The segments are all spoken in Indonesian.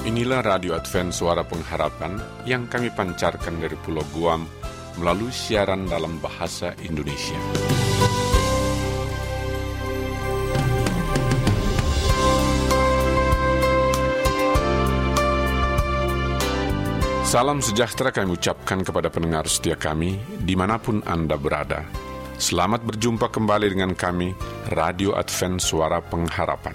Inilah Radio Advent Suara Pengharapan yang kami pancarkan dari Pulau Guam melalui siaran dalam bahasa Indonesia. Salam sejahtera kami ucapkan kepada pendengar setia kami dimanapun Anda berada. Selamat berjumpa kembali dengan kami, Radio Advent Suara Pengharapan.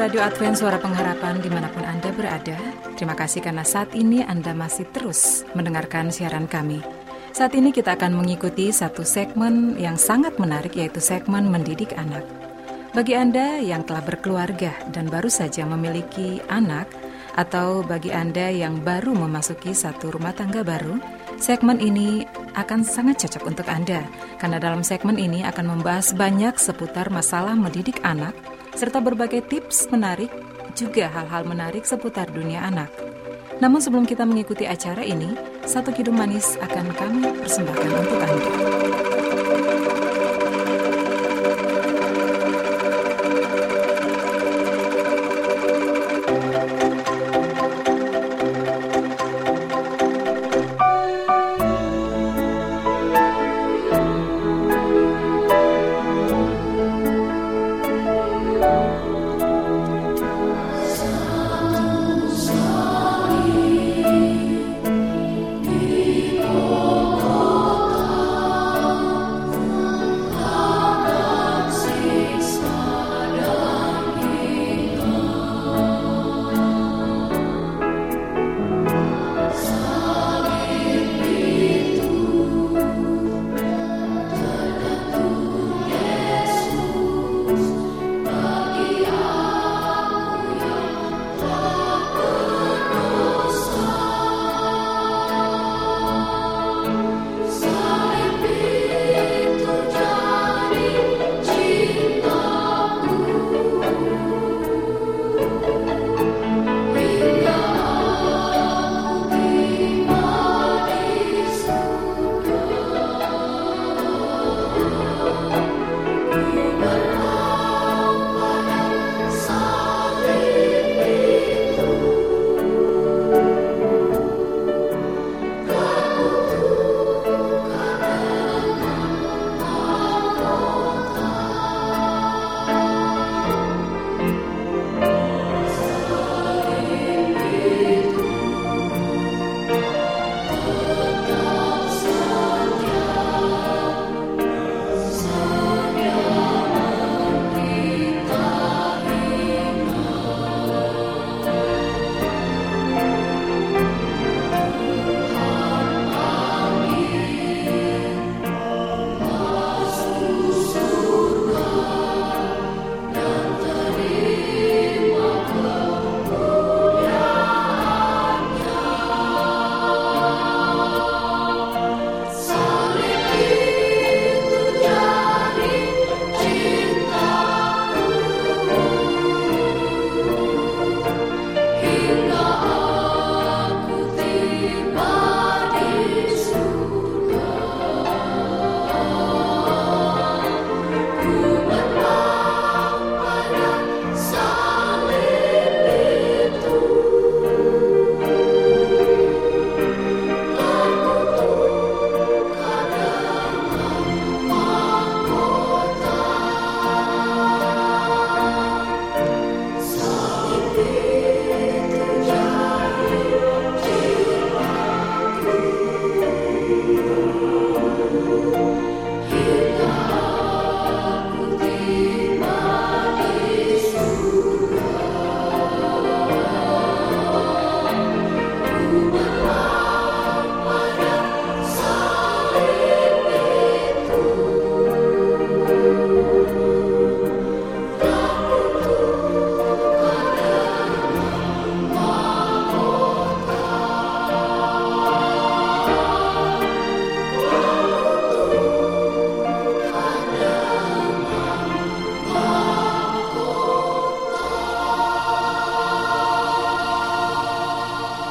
Radio Advent Suara Pengharapan dimanapun Anda berada, terima kasih karena saat ini Anda masih terus mendengarkan siaran kami. Saat ini kita akan mengikuti satu segmen yang sangat menarik, yaitu segmen Mendidik Anak. Bagi Anda yang telah berkeluarga dan baru saja memiliki anak, atau bagi Anda yang baru memasuki satu rumah tangga baru, segmen ini akan sangat cocok untuk Anda, karena dalam segmen ini akan membahas banyak seputar masalah mendidik anak, serta berbagai tips menarik, juga hal-hal menarik seputar dunia anak. Namun sebelum kita mengikuti acara ini, satu kidung manis akan kami persembahkan untuk Anda.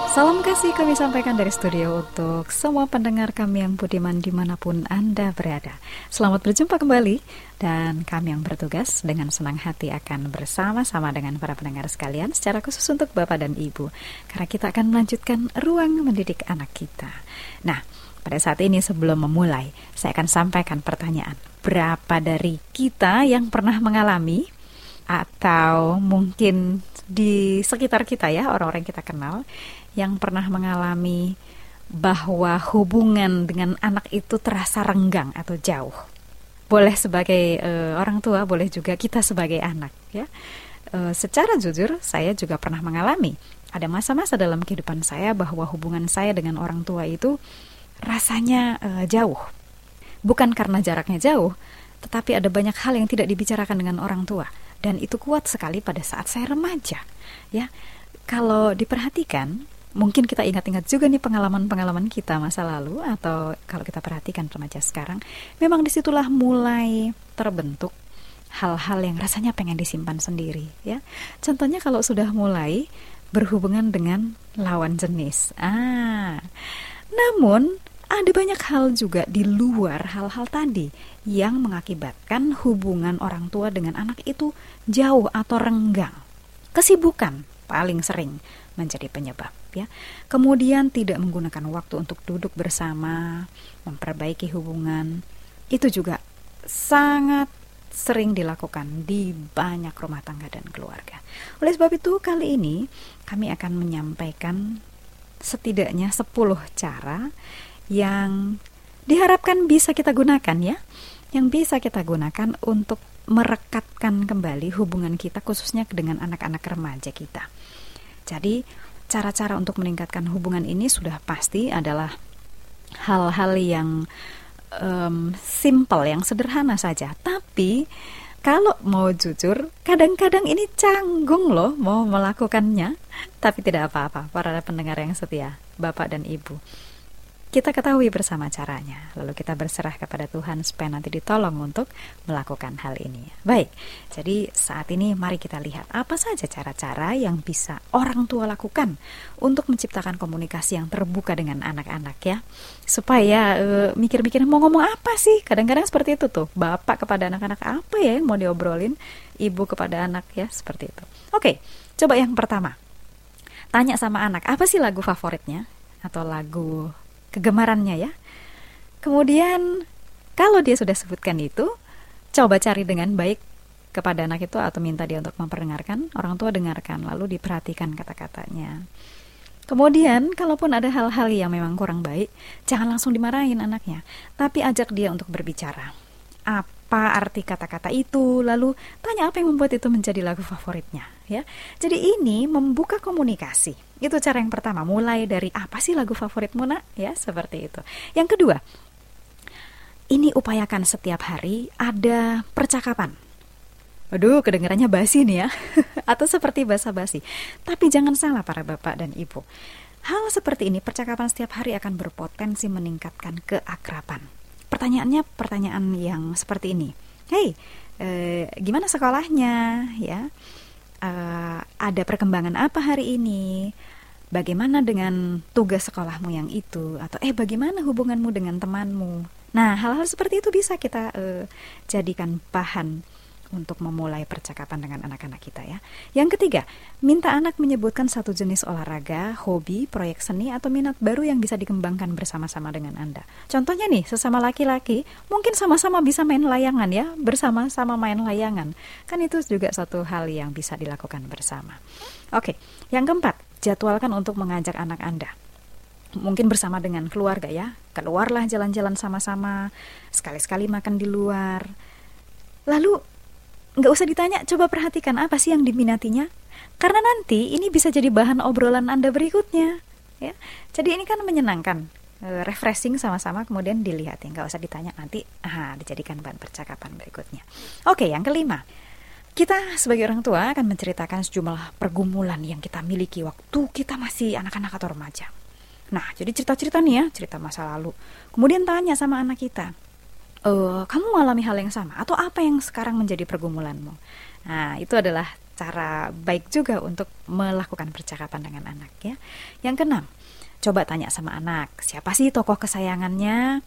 Salam kasih kami sampaikan dari studio untuk semua pendengar kami yang budiman dimanapun Anda berada. Selamat berjumpa kembali, dan kami yang bertugas dengan senang hati akan bersama-sama dengan para pendengar sekalian, secara khusus untuk Bapak dan Ibu, karena kita akan melanjutkan ruang mendidik anak kita. Nah, pada saat ini sebelum memulai, saya akan sampaikan pertanyaan. Berapa dari kita yang pernah mengalami, atau mungkin di sekitar kita ya, orang-orang kita kenal, yang pernah mengalami bahwa hubungan dengan anak itu terasa renggang atau jauh. Boleh sebagai orang tua, boleh juga kita sebagai anak ya. Secara jujur, saya juga pernah mengalami. Ada masa-masa dalam kehidupan saya bahwa hubungan saya dengan orang tua itu rasanya jauh. Bukan karena jaraknya jauh, tetapi ada banyak hal yang tidak dibicarakan dengan orang tua. Dan itu kuat sekali pada saat saya remaja ya. Kalau diperhatikan, mungkin kita ingat-ingat juga nih pengalaman-pengalaman kita masa lalu, atau kalau kita perhatikan remaja sekarang, memang disitulah mulai terbentuk hal-hal yang rasanya pengen disimpan sendiri ya. Contohnya kalau sudah mulai berhubungan dengan lawan jenis. Namun ada banyak hal juga di luar hal-hal tadi yang mengakibatkan hubungan orang tua dengan anak itu jauh atau renggang. Kesibukan paling sering menjadi penyebab ya. Kemudian tidak menggunakan waktu untuk duduk bersama, memperbaiki hubungan. Itu juga sangat sering dilakukan di banyak rumah tangga dan keluarga. Oleh sebab itu, kali ini kami akan menyampaikan setidaknya 10 cara yang diharapkan bisa kita gunakan ya, yang bisa kita gunakan untuk merekatkan kembali hubungan kita, khususnya dengan anak-anak remaja kita. Jadi cara-cara untuk meningkatkan hubungan ini sudah pasti adalah hal-hal yang simple, yang sederhana saja. Tapi kalau mau jujur, kadang-kadang ini canggung loh mau melakukannya. Tapi tidak apa-apa, para pendengar yang setia, Bapak dan Ibu, kita ketahui bersama caranya, lalu kita berserah kepada Tuhan supaya nanti ditolong untuk melakukan hal ini. Baik, jadi saat ini mari kita lihat apa saja cara-cara yang bisa orang tua lakukan untuk menciptakan komunikasi yang terbuka dengan anak-anak ya. Supaya mikir-mikir mau ngomong apa sih, kadang-kadang seperti itu tuh. Bapak kepada anak-anak apa ya yang mau diobrolin, ibu kepada anak ya, seperti itu. Oke, coba yang pertama, tanya sama anak, apa sih lagu favoritnya atau lagu kegemarannya ya. Kemudian kalau dia sudah sebutkan itu, coba cari dengan baik kepada anak itu, atau minta dia untuk memperdengarkan. Orang tua dengarkan, lalu diperhatikan kata-katanya. Kemudian kalaupun ada hal-hal yang memang kurang baik, jangan langsung dimarahin anaknya, tapi ajak dia untuk berbicara. Apa arti kata-kata itu, lalu tanya apa yang membuat itu menjadi lagu favoritnya ya. Jadi ini membuka komunikasi. Itu cara yang pertama, mulai dari apa sih lagu favoritmu nak ya, seperti itu. Yang kedua, ini upayakan setiap hari ada percakapan. Aduh, kedengarannya basi nih ya atau seperti basa-basi. Tapi jangan salah para bapak dan ibu, hal seperti ini, percakapan setiap hari akan berpotensi meningkatkan keakraban. Pertanyaannya pertanyaan yang seperti ini. Hey, gimana sekolahnya ya? Ada perkembangan apa hari ini? Bagaimana dengan tugas sekolahmu yang itu? Atau bagaimana hubunganmu dengan temanmu? Nah, hal-hal seperti itu bisa kita jadikan bahan untuk memulai percakapan dengan anak-anak kita ya. Yang ketiga, minta anak menyebutkan satu jenis olahraga, hobi, proyek seni, atau minat baru yang bisa dikembangkan bersama-sama dengan Anda. Contohnya nih, sesama laki-laki mungkin sama-sama bisa main layangan ya, bersama-sama main layangan. Kan itu juga satu hal yang bisa dilakukan bersama. Oke, yang keempat, jadwalkan untuk mengajak anak Anda, mungkin bersama dengan keluarga ya. Keluarlah jalan-jalan sama-sama, sekali-sekali makan di luar. Lalu nggak usah ditanya, coba perhatikan apa sih yang diminatinya, karena nanti ini bisa jadi bahan obrolan Anda berikutnya ya. Jadi ini kan menyenangkan, refreshing sama-sama, kemudian dilihat ya, nggak usah ditanya, nanti dijadikan bahan percakapan berikutnya. Oke, yang kelima, kita sebagai orang tua akan menceritakan sejumlah pergumulan yang kita miliki waktu kita masih anak-anak atau remaja. Nah, jadi cerita-cerita nih ya, cerita masa lalu. Kemudian tanya sama anak kita, kamu mengalami hal yang sama, atau apa yang sekarang menjadi pergumulanmu? Nah, itu adalah cara baik juga untuk melakukan percakapan dengan anak ya. Yang keenam, coba tanya sama anak, siapa sih tokoh kesayangannya?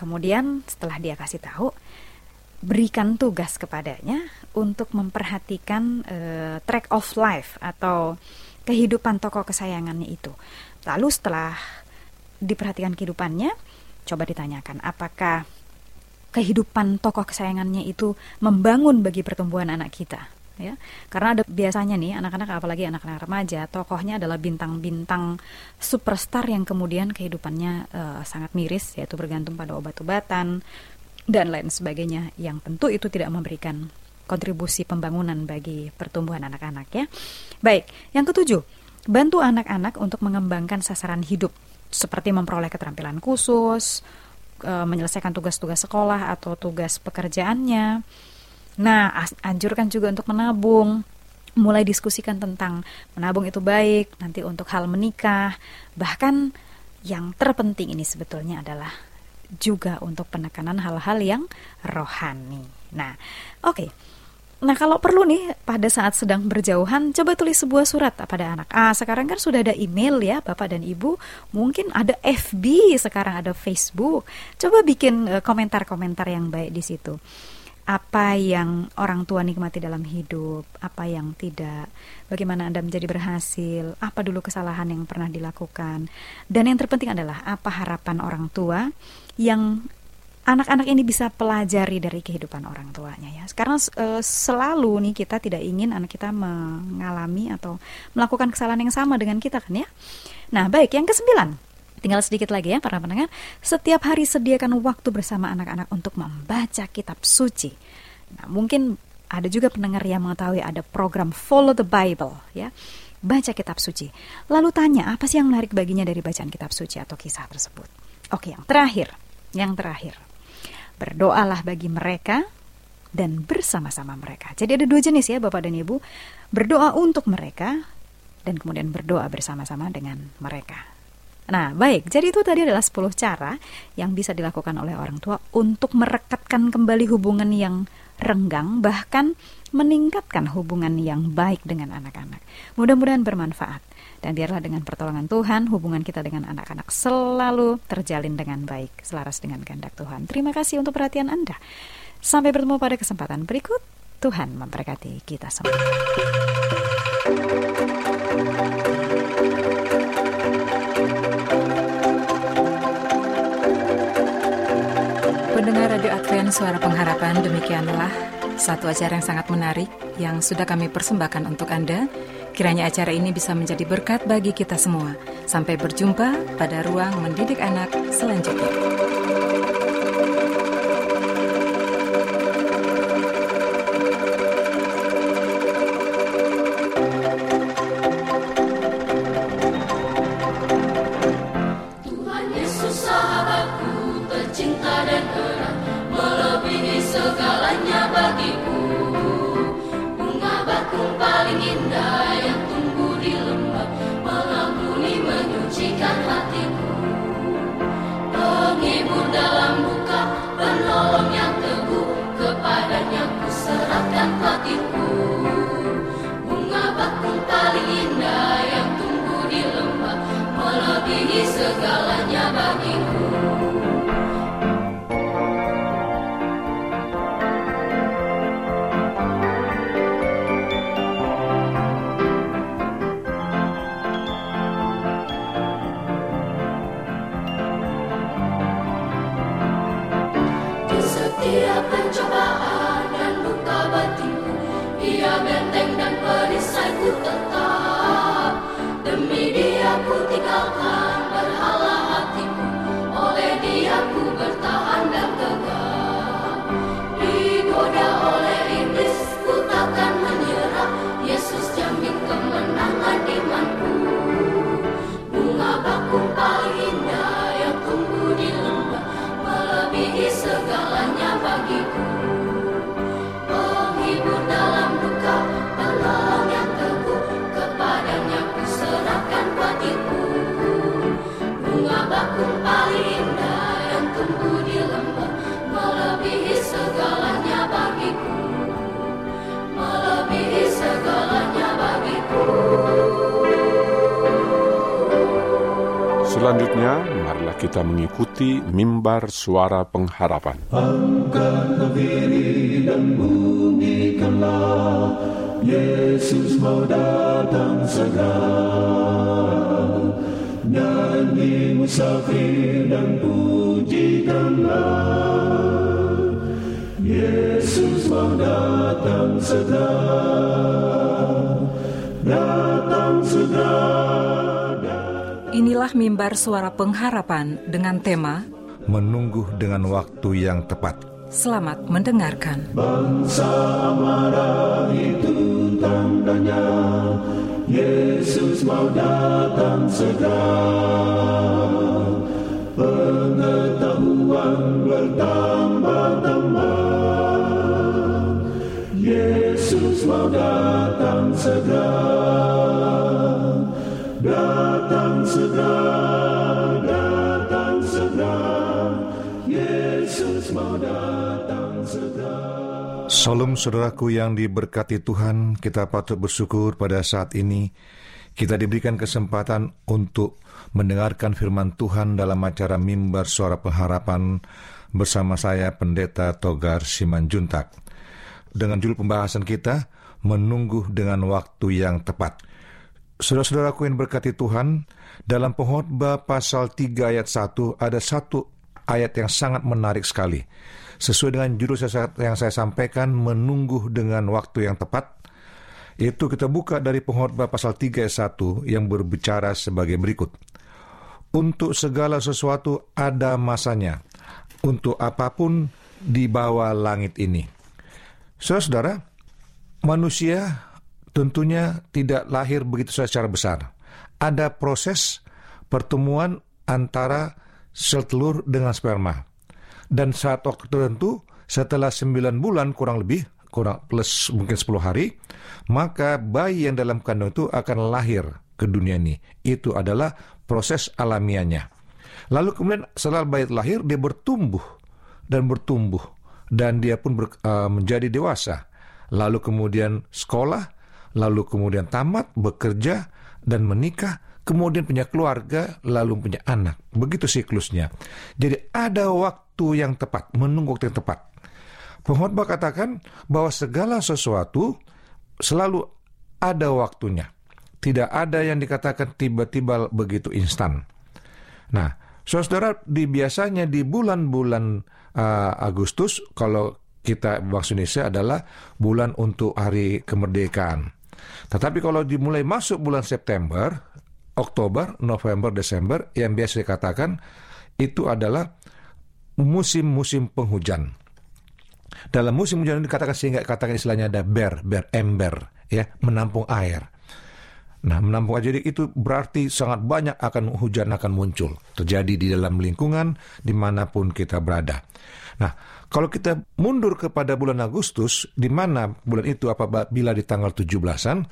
Kemudian setelah dia kasih tahu, berikan tugas kepadanya untuk memperhatikan track of life atau kehidupan tokoh kesayangannya itu. Lalu setelah diperhatikan kehidupannya, coba ditanyakan apakah kehidupan tokoh kesayangannya itu membangun bagi pertumbuhan anak kita. Ya, karena ada biasanya nih anak-anak, apalagi anak-anak remaja, tokohnya adalah bintang-bintang superstar yang kemudian kehidupannya sangat miris, yaitu bergantung pada obat-obatan dan lain sebagainya, yang tentu itu tidak memberikan kontribusi pembangunan bagi pertumbuhan anak-anak ya. Baik, yang ketujuh, bantu anak-anak untuk mengembangkan sasaran hidup seperti memperoleh keterampilan khusus, menyelesaikan tugas-tugas sekolah atau tugas pekerjaannya. Nah, anjurkan juga untuk menabung. Mulai diskusikan tentang menabung itu baik, nanti untuk hal menikah. Bahkan yang terpenting ini sebetulnya adalah juga untuk penekanan hal-hal yang rohani. Nah, oke. Nah, kalau perlu nih pada saat sedang berjauhan, coba tulis sebuah surat pada anak. Sekarang kan sudah ada email ya, Bapak dan Ibu. Mungkin ada FB, sekarang ada Facebook. Coba bikin komentar-komentar yang baik di situ. Apa yang orang tua nikmati dalam hidup, apa yang tidak, bagaimana Anda menjadi berhasil, apa dulu kesalahan yang pernah dilakukan, dan yang terpenting adalah apa harapan orang tua yang anak-anak ini bisa pelajari dari kehidupan orang tuanya ya. Karena selalu nih kita tidak ingin anak kita mengalami atau melakukan kesalahan yang sama dengan kita kan ya. Nah baik, yang ke-9. Tinggal sedikit lagi ya para pendengar. Setiap hari sediakan waktu bersama anak-anak untuk membaca kitab suci. Nah, mungkin ada juga pendengar yang mengetahui ada program Follow the Bible ya. Baca kitab suci. Lalu tanya apa sih yang menarik baginya dari bacaan kitab suci atau kisah tersebut. Oke, yang terakhir. Berdoalah bagi mereka dan bersama-sama mereka. Jadi ada dua jenis ya Bapak dan Ibu. Berdoa untuk mereka dan kemudian berdoa bersama-sama dengan mereka. Nah baik, jadi itu tadi adalah 10 cara yang bisa dilakukan oleh orang tua untuk merekatkan kembali hubungan yang renggang, bahkan meningkatkan hubungan yang baik dengan anak-anak. Mudah-mudahan bermanfaat. Dan biarlah dengan pertolongan Tuhan, hubungan kita dengan anak-anak selalu terjalin dengan baik, selaras dengan kehendak Tuhan. Terima kasih untuk perhatian Anda. Sampai bertemu pada kesempatan berikut. Tuhan memberkati kita semua. Pendengar Radio Advent Suara Pengharapan, demikianlah satu acara yang sangat menarik yang sudah kami persembahkan untuk Anda. Kiranya acara ini bisa menjadi berkat bagi kita semua. Sampai berjumpa pada ruang mendidik anak selanjutnya. Tetap demi Dia ku tinggalkan berhala hatiku oleh Selanjutnya, marilah kita mengikuti mimbar suara pengharapan. Angkatlah diri dan bunyikanlah, Yesus mau datang segera. Nyanyi musafir dan pujikanlah, Yesus mau datang segera. Datang segera. Inilah mimbar suara pengharapan dengan tema Menunggu dengan waktu yang tepat. Selamat mendengarkan. Bangsa amarah itu tandanya, Yesus mau datang segera. Pengetahuan bertambah-tambah, Yesus mau datang segera. Datang segera, Yesus mau datang segera. Salam saudaraku yang diberkati Tuhan, kita patut bersyukur pada saat ini kita diberikan kesempatan untuk mendengarkan firman Tuhan dalam acara mimbar suara pengharapan bersama saya Pendeta Togar Simanjuntak. Dengan judul pembahasan kita, menunggu dengan waktu yang tepat. Saudara-saudaraku yang berkati Tuhan, dalam Pengkhotbah pasal 3 ayat 1 ada satu ayat yang sangat menarik sekali. Sesuai dengan judul yang saya sampaikan, menunggu dengan waktu yang tepat, itu kita buka dari Pengkhotbah pasal 3 ayat 1 yang berbicara sebagai berikut. Untuk segala sesuatu ada masanya, untuk apapun di bawah langit ini. Saudara-saudara, manusia tentunya tidak lahir begitu saja secara besar. Ada proses pertemuan antara sel telur dengan sperma. Dan saat waktu tertentu, setelah 9 bulan kurang plus mungkin 10 hari, maka bayi yang dalam kandung itu akan lahir ke dunia ini. Itu adalah proses alamiahnya. Lalu kemudian setelah bayi lahir, dia bertumbuh. Dan dia pun menjadi dewasa. Lalu kemudian sekolah, lalu kemudian tamat, bekerja, dan menikah, kemudian punya keluarga, lalu punya anak. Begitu siklusnya. Jadi ada waktu yang tepat, menunggu waktu yang tepat. Pengkhotbah katakan bahwa segala sesuatu selalu ada waktunya. Tidak ada yang dikatakan tiba-tiba begitu instan. Nah, saudara, biasanya di bulan-bulan Agustus, kalau kita bangsa Indonesia adalah bulan untuk hari kemerdekaan. Tetapi kalau dimulai masuk bulan September, Oktober, November, Desember, yang biasa dikatakan itu adalah musim-musim penghujan. Dalam musim hujan dikatakan, sehingga katakan istilahnya ada ember, ya, menampung air. Nah, menampung air, jadi itu berarti sangat banyak hujan akan muncul, terjadi di dalam lingkungan dimanapun kita berada. Nah, kalau kita mundur kepada bulan Agustus, di mana bulan itu apabila di tanggal 17-an,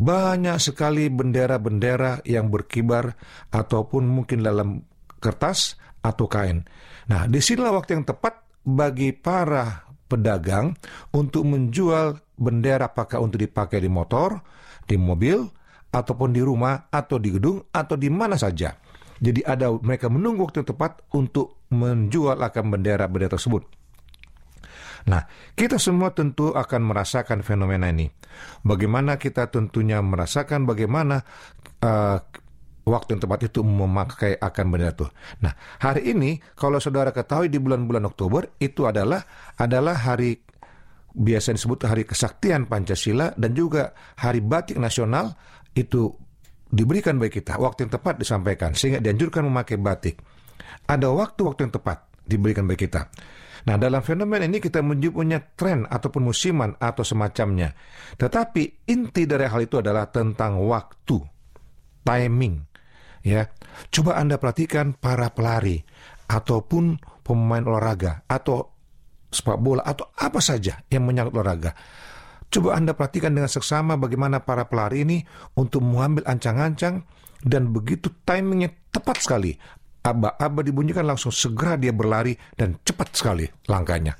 banyak sekali bendera-bendera yang berkibar, ataupun mungkin dalam kertas atau kain. Nah, disinilah waktu yang tepat bagi para pedagang untuk menjual bendera, apakah untuk dipakai di motor, di mobil, ataupun di rumah, atau di gedung, atau di mana saja. Jadi ada mereka menunggu waktu yang tepat untuk menjual akan bendera-bendera tersebut. Nah, kita semua tentu akan merasakan fenomena ini. Bagaimana kita tentunya merasakan bagaimana waktu yang tepat itu memakai akan bendera itu. Nah, hari ini kalau saudara ketahui di bulan-bulan Oktober itu adalah hari biasa disebut hari kesaktian Pancasila, dan juga hari batik nasional. Itu diberikan bagi kita, waktu yang tepat disampaikan, sehingga dianjurkan memakai batik. Ada waktu-waktu yang tepat diberikan bagi kita. Nah, dalam fenomena ini kita punya tren ataupun musiman atau semacamnya. Tetapi inti dari hal itu adalah tentang waktu, timing, ya. Coba Anda perhatikan para pelari ataupun pemain olahraga atau sepak bola atau apa saja yang menyangkut olahraga. Coba Anda perhatikan dengan seksama bagaimana para pelari ini untuk mengambil ancang-ancang, dan begitu timingnya tepat sekali. Aba-aba dibunyikan langsung segera dia berlari dan cepat sekali langkahnya.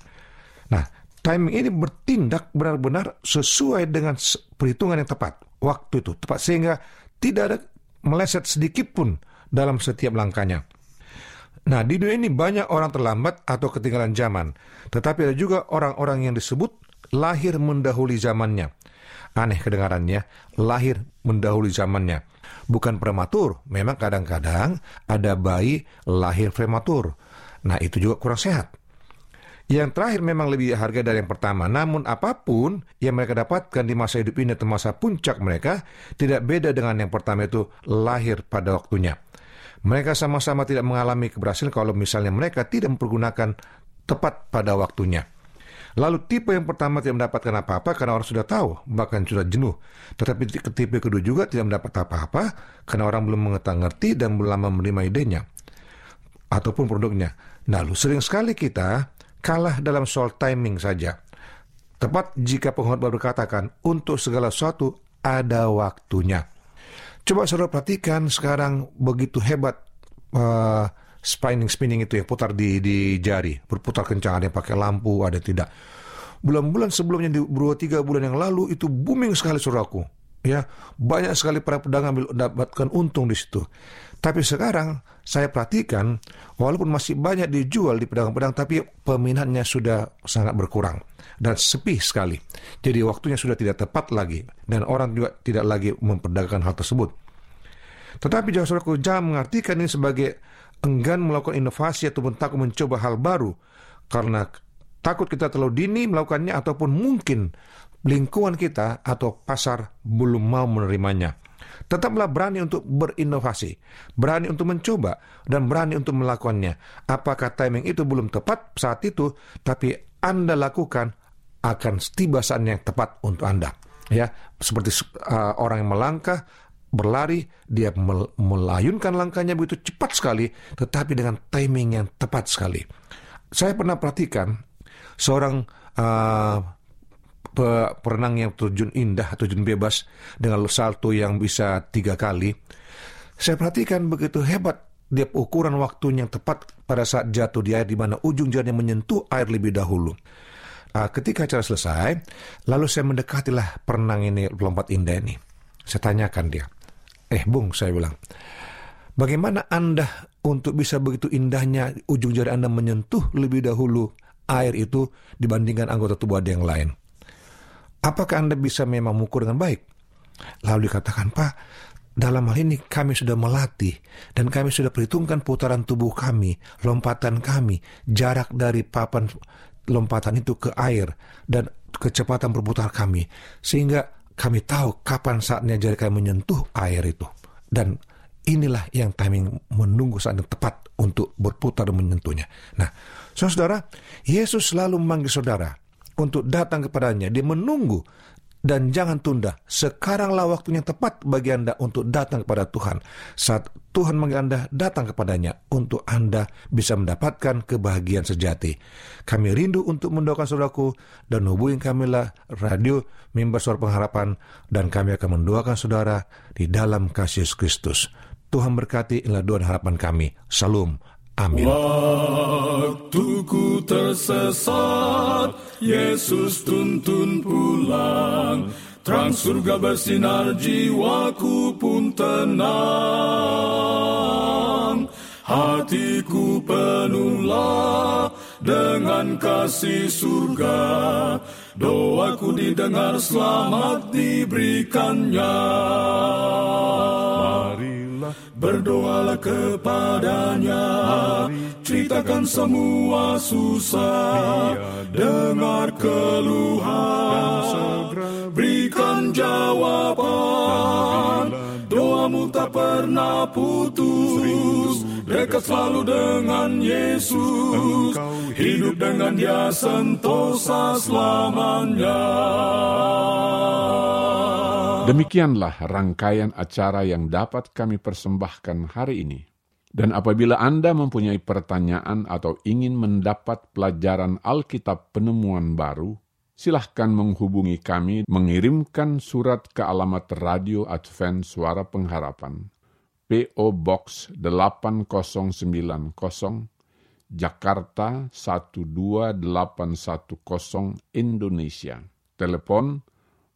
Nah, timing ini bertindak benar-benar sesuai dengan perhitungan yang tepat. Waktu itu tepat sehingga tidak ada meleset sedikit pun dalam setiap langkahnya. Nah, di dunia ini banyak orang terlambat atau ketinggalan zaman, tetapi ada juga orang-orang yang disebut lahir mendahului zamannya. Aneh kedengarannya, lahir mendahului zamannya. Bukan prematur, memang kadang-kadang ada bayi lahir prematur. Nah, itu juga kurang sehat. Yang terakhir memang lebih harga dari yang pertama, namun apapun yang mereka dapatkan di masa hidup ini atau masa puncak mereka tidak beda dengan yang pertama, itu lahir pada waktunya. Mereka sama-sama tidak mengalami keberhasilan kalau misalnya mereka tidak mempergunakan tepat pada waktunya. Lalu tipe yang pertama tidak mendapatkan apa-apa karena orang sudah tahu, bahkan sudah jenuh. Tetapi tipe kedua juga tidak mendapat apa-apa karena orang belum mengerti dan belum lama menerima idenya ataupun produknya. Lalu sering sekali kita kalah dalam soal timing saja. Tepat jika pengkhotbah berkatakan, untuk segala sesuatu ada waktunya. Coba saudara perhatikan sekarang, begitu hebat spinning itu ya, putar di jari, berputar kencang, ada yang pakai lampu, ada tidak. Bulan-bulan sebelumnya, 2-3 bulan yang lalu itu booming sekali saudaraku. Ya, banyak sekali para pedagang mendapatkan untung di situ. Tapi sekarang saya perhatikan, walaupun masih banyak dijual di pedagang-pedagang, tapi peminatnya sudah sangat berkurang dan sepi sekali. Jadi waktunya sudah tidak tepat lagi, dan orang juga tidak lagi memperdagangkan hal tersebut. Tetapi jangan mengartikan ini sebagai enggan melakukan inovasi ataupun takut mencoba hal baru, karena takut kita terlalu dini melakukannya ataupun mungkin lingkungan kita atau pasar belum mau menerimanya. Tetaplah berani untuk berinovasi, berani untuk mencoba, dan berani untuk melakukannya. Apakah timing itu belum tepat saat itu, tapi Anda lakukan, akan tiba saat yang tepat untuk Anda. Ya, seperti orang yang melangkah, berlari, dia melayunkan langkahnya begitu cepat sekali, tetapi dengan timing yang tepat sekali. Saya pernah perhatikan seorang perenang yang terjun indah, terjun bebas dengan salto yang bisa 3 kali. Saya perhatikan begitu hebat dia ukuran waktunya yang tepat pada saat jatuh di air, di mana ujung jarinya menyentuh air lebih dahulu. Ketika acara selesai, lalu saya mendekatilah perenang ini, pelompat indah ini. Saya tanyakan dia, Bung, saya bilang, bagaimana Anda untuk bisa begitu indahnya ujung jari Anda menyentuh lebih dahulu air itu dibandingkan anggota tubuh ada yang lain? Apakah Anda bisa memang mengukur dengan baik? Lalu dikatakan, Pak, dalam hal ini kami sudah melatih dan kami sudah perhitungkan putaran tubuh kami, lompatan kami, jarak dari papan lompatan itu ke air, dan kecepatan berputar kami, sehingga kami tahu kapan saatnya jari kami menyentuh air itu. Dan inilah yang timing menunggu saat yang tepat untuk berputar dan menyentuhnya. Nah, saudara, Yesus selalu memanggil saudara untuk datang kepadanya. Dia menunggu dan jangan tunda. Sekaranglah waktunya tepat bagi Anda untuk datang kepada Tuhan. Saat Tuhan manggil Anda, datang kepadanya untuk Anda bisa mendapatkan kebahagiaan sejati. Kami rindu untuk mendoakan saudaraku, dan hubungi kamilah Radio Mimbar Suara Pengharapan, dan kami akan mendoakan saudara di dalam kasih Kristus. Tuhan berkati, inilah doa harapan kami. Salam. Amin. Waktuku tersesat, Yesus tuntun pulang. Terang surga bersinar, jiwaku pun tenang. Hatiku penuhlah dengan kasih surga. Doaku didengar, selamat diberikannya. Berdoalah kepadanya, ceritakan semua susah, dengar keluhan, berikan jawaban. Doamu tak pernah putus, dekat selalu dengan Yesus, hidup dengan Dia sentosa selamanya. Demikianlah rangkaian acara yang dapat kami persembahkan hari ini. Dan apabila Anda mempunyai pertanyaan atau ingin mendapat pelajaran Alkitab penemuan baru, silahkan menghubungi kami, mengirimkan surat ke alamat Radio Adventist Suara Pengharapan, PO Box 8090, Jakarta 12810, Indonesia. Telepon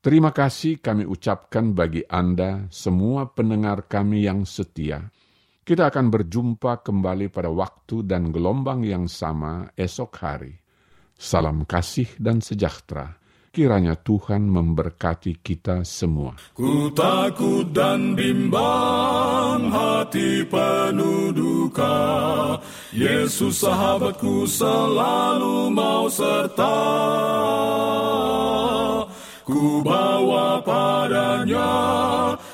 Terima kasih kami ucapkan bagi Anda, semua pendengar kami yang setia. Kita akan berjumpa kembali pada waktu dan gelombang yang sama esok hari. Salam kasih dan sejahtera. Kiranya Tuhan memberkati kita semua. Ku takut dan bimbang, hati penuh duka. Yesus sahabatku selalu mau serta. Ku bawa padanya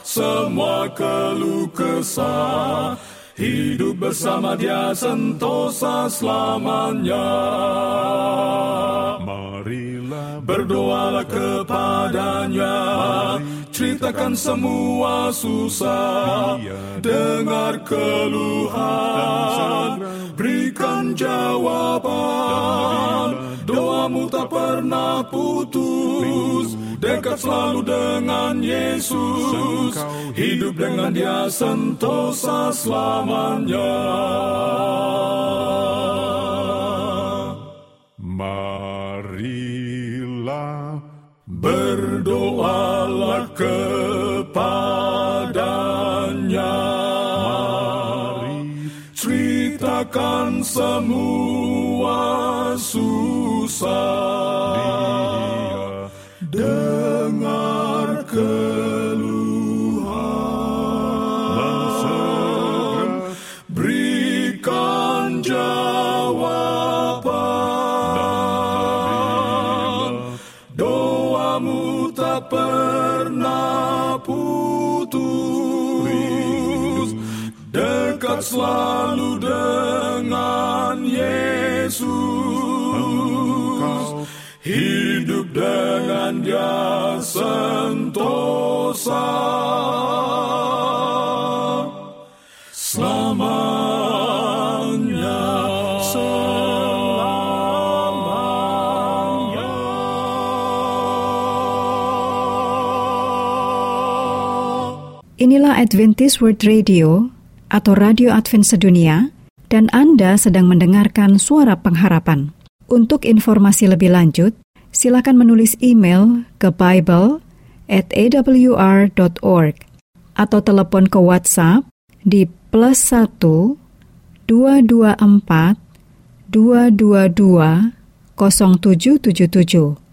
semua keluh kesah. Hidup bersama Dia sentosa selamanya. Marilah berdoalah kepadanya, ceritakan semua susah, dengar keluhan, berikan jawaban. Doamu tak pernah putus, dekat selalu dengan Yesus, hidup dengan Dia sentosa selamanya. Marilah berdoalah kepadanya, ceritakan semua susah, dengar keluhan, berikan jawaban. Doamu tak pernah putus, dekat selalu dengan Yesus, hidup dengan Dia sentosa selamanya. Selamanya. Inilah Adventist World Radio atau Radio Advent Sedunia. Dan Anda sedang mendengarkan Suara Pengharapan. Untuk informasi lebih lanjut, silakan menulis email ke bible@awr.org atau telepon ke WhatsApp di +1 224 222 0777.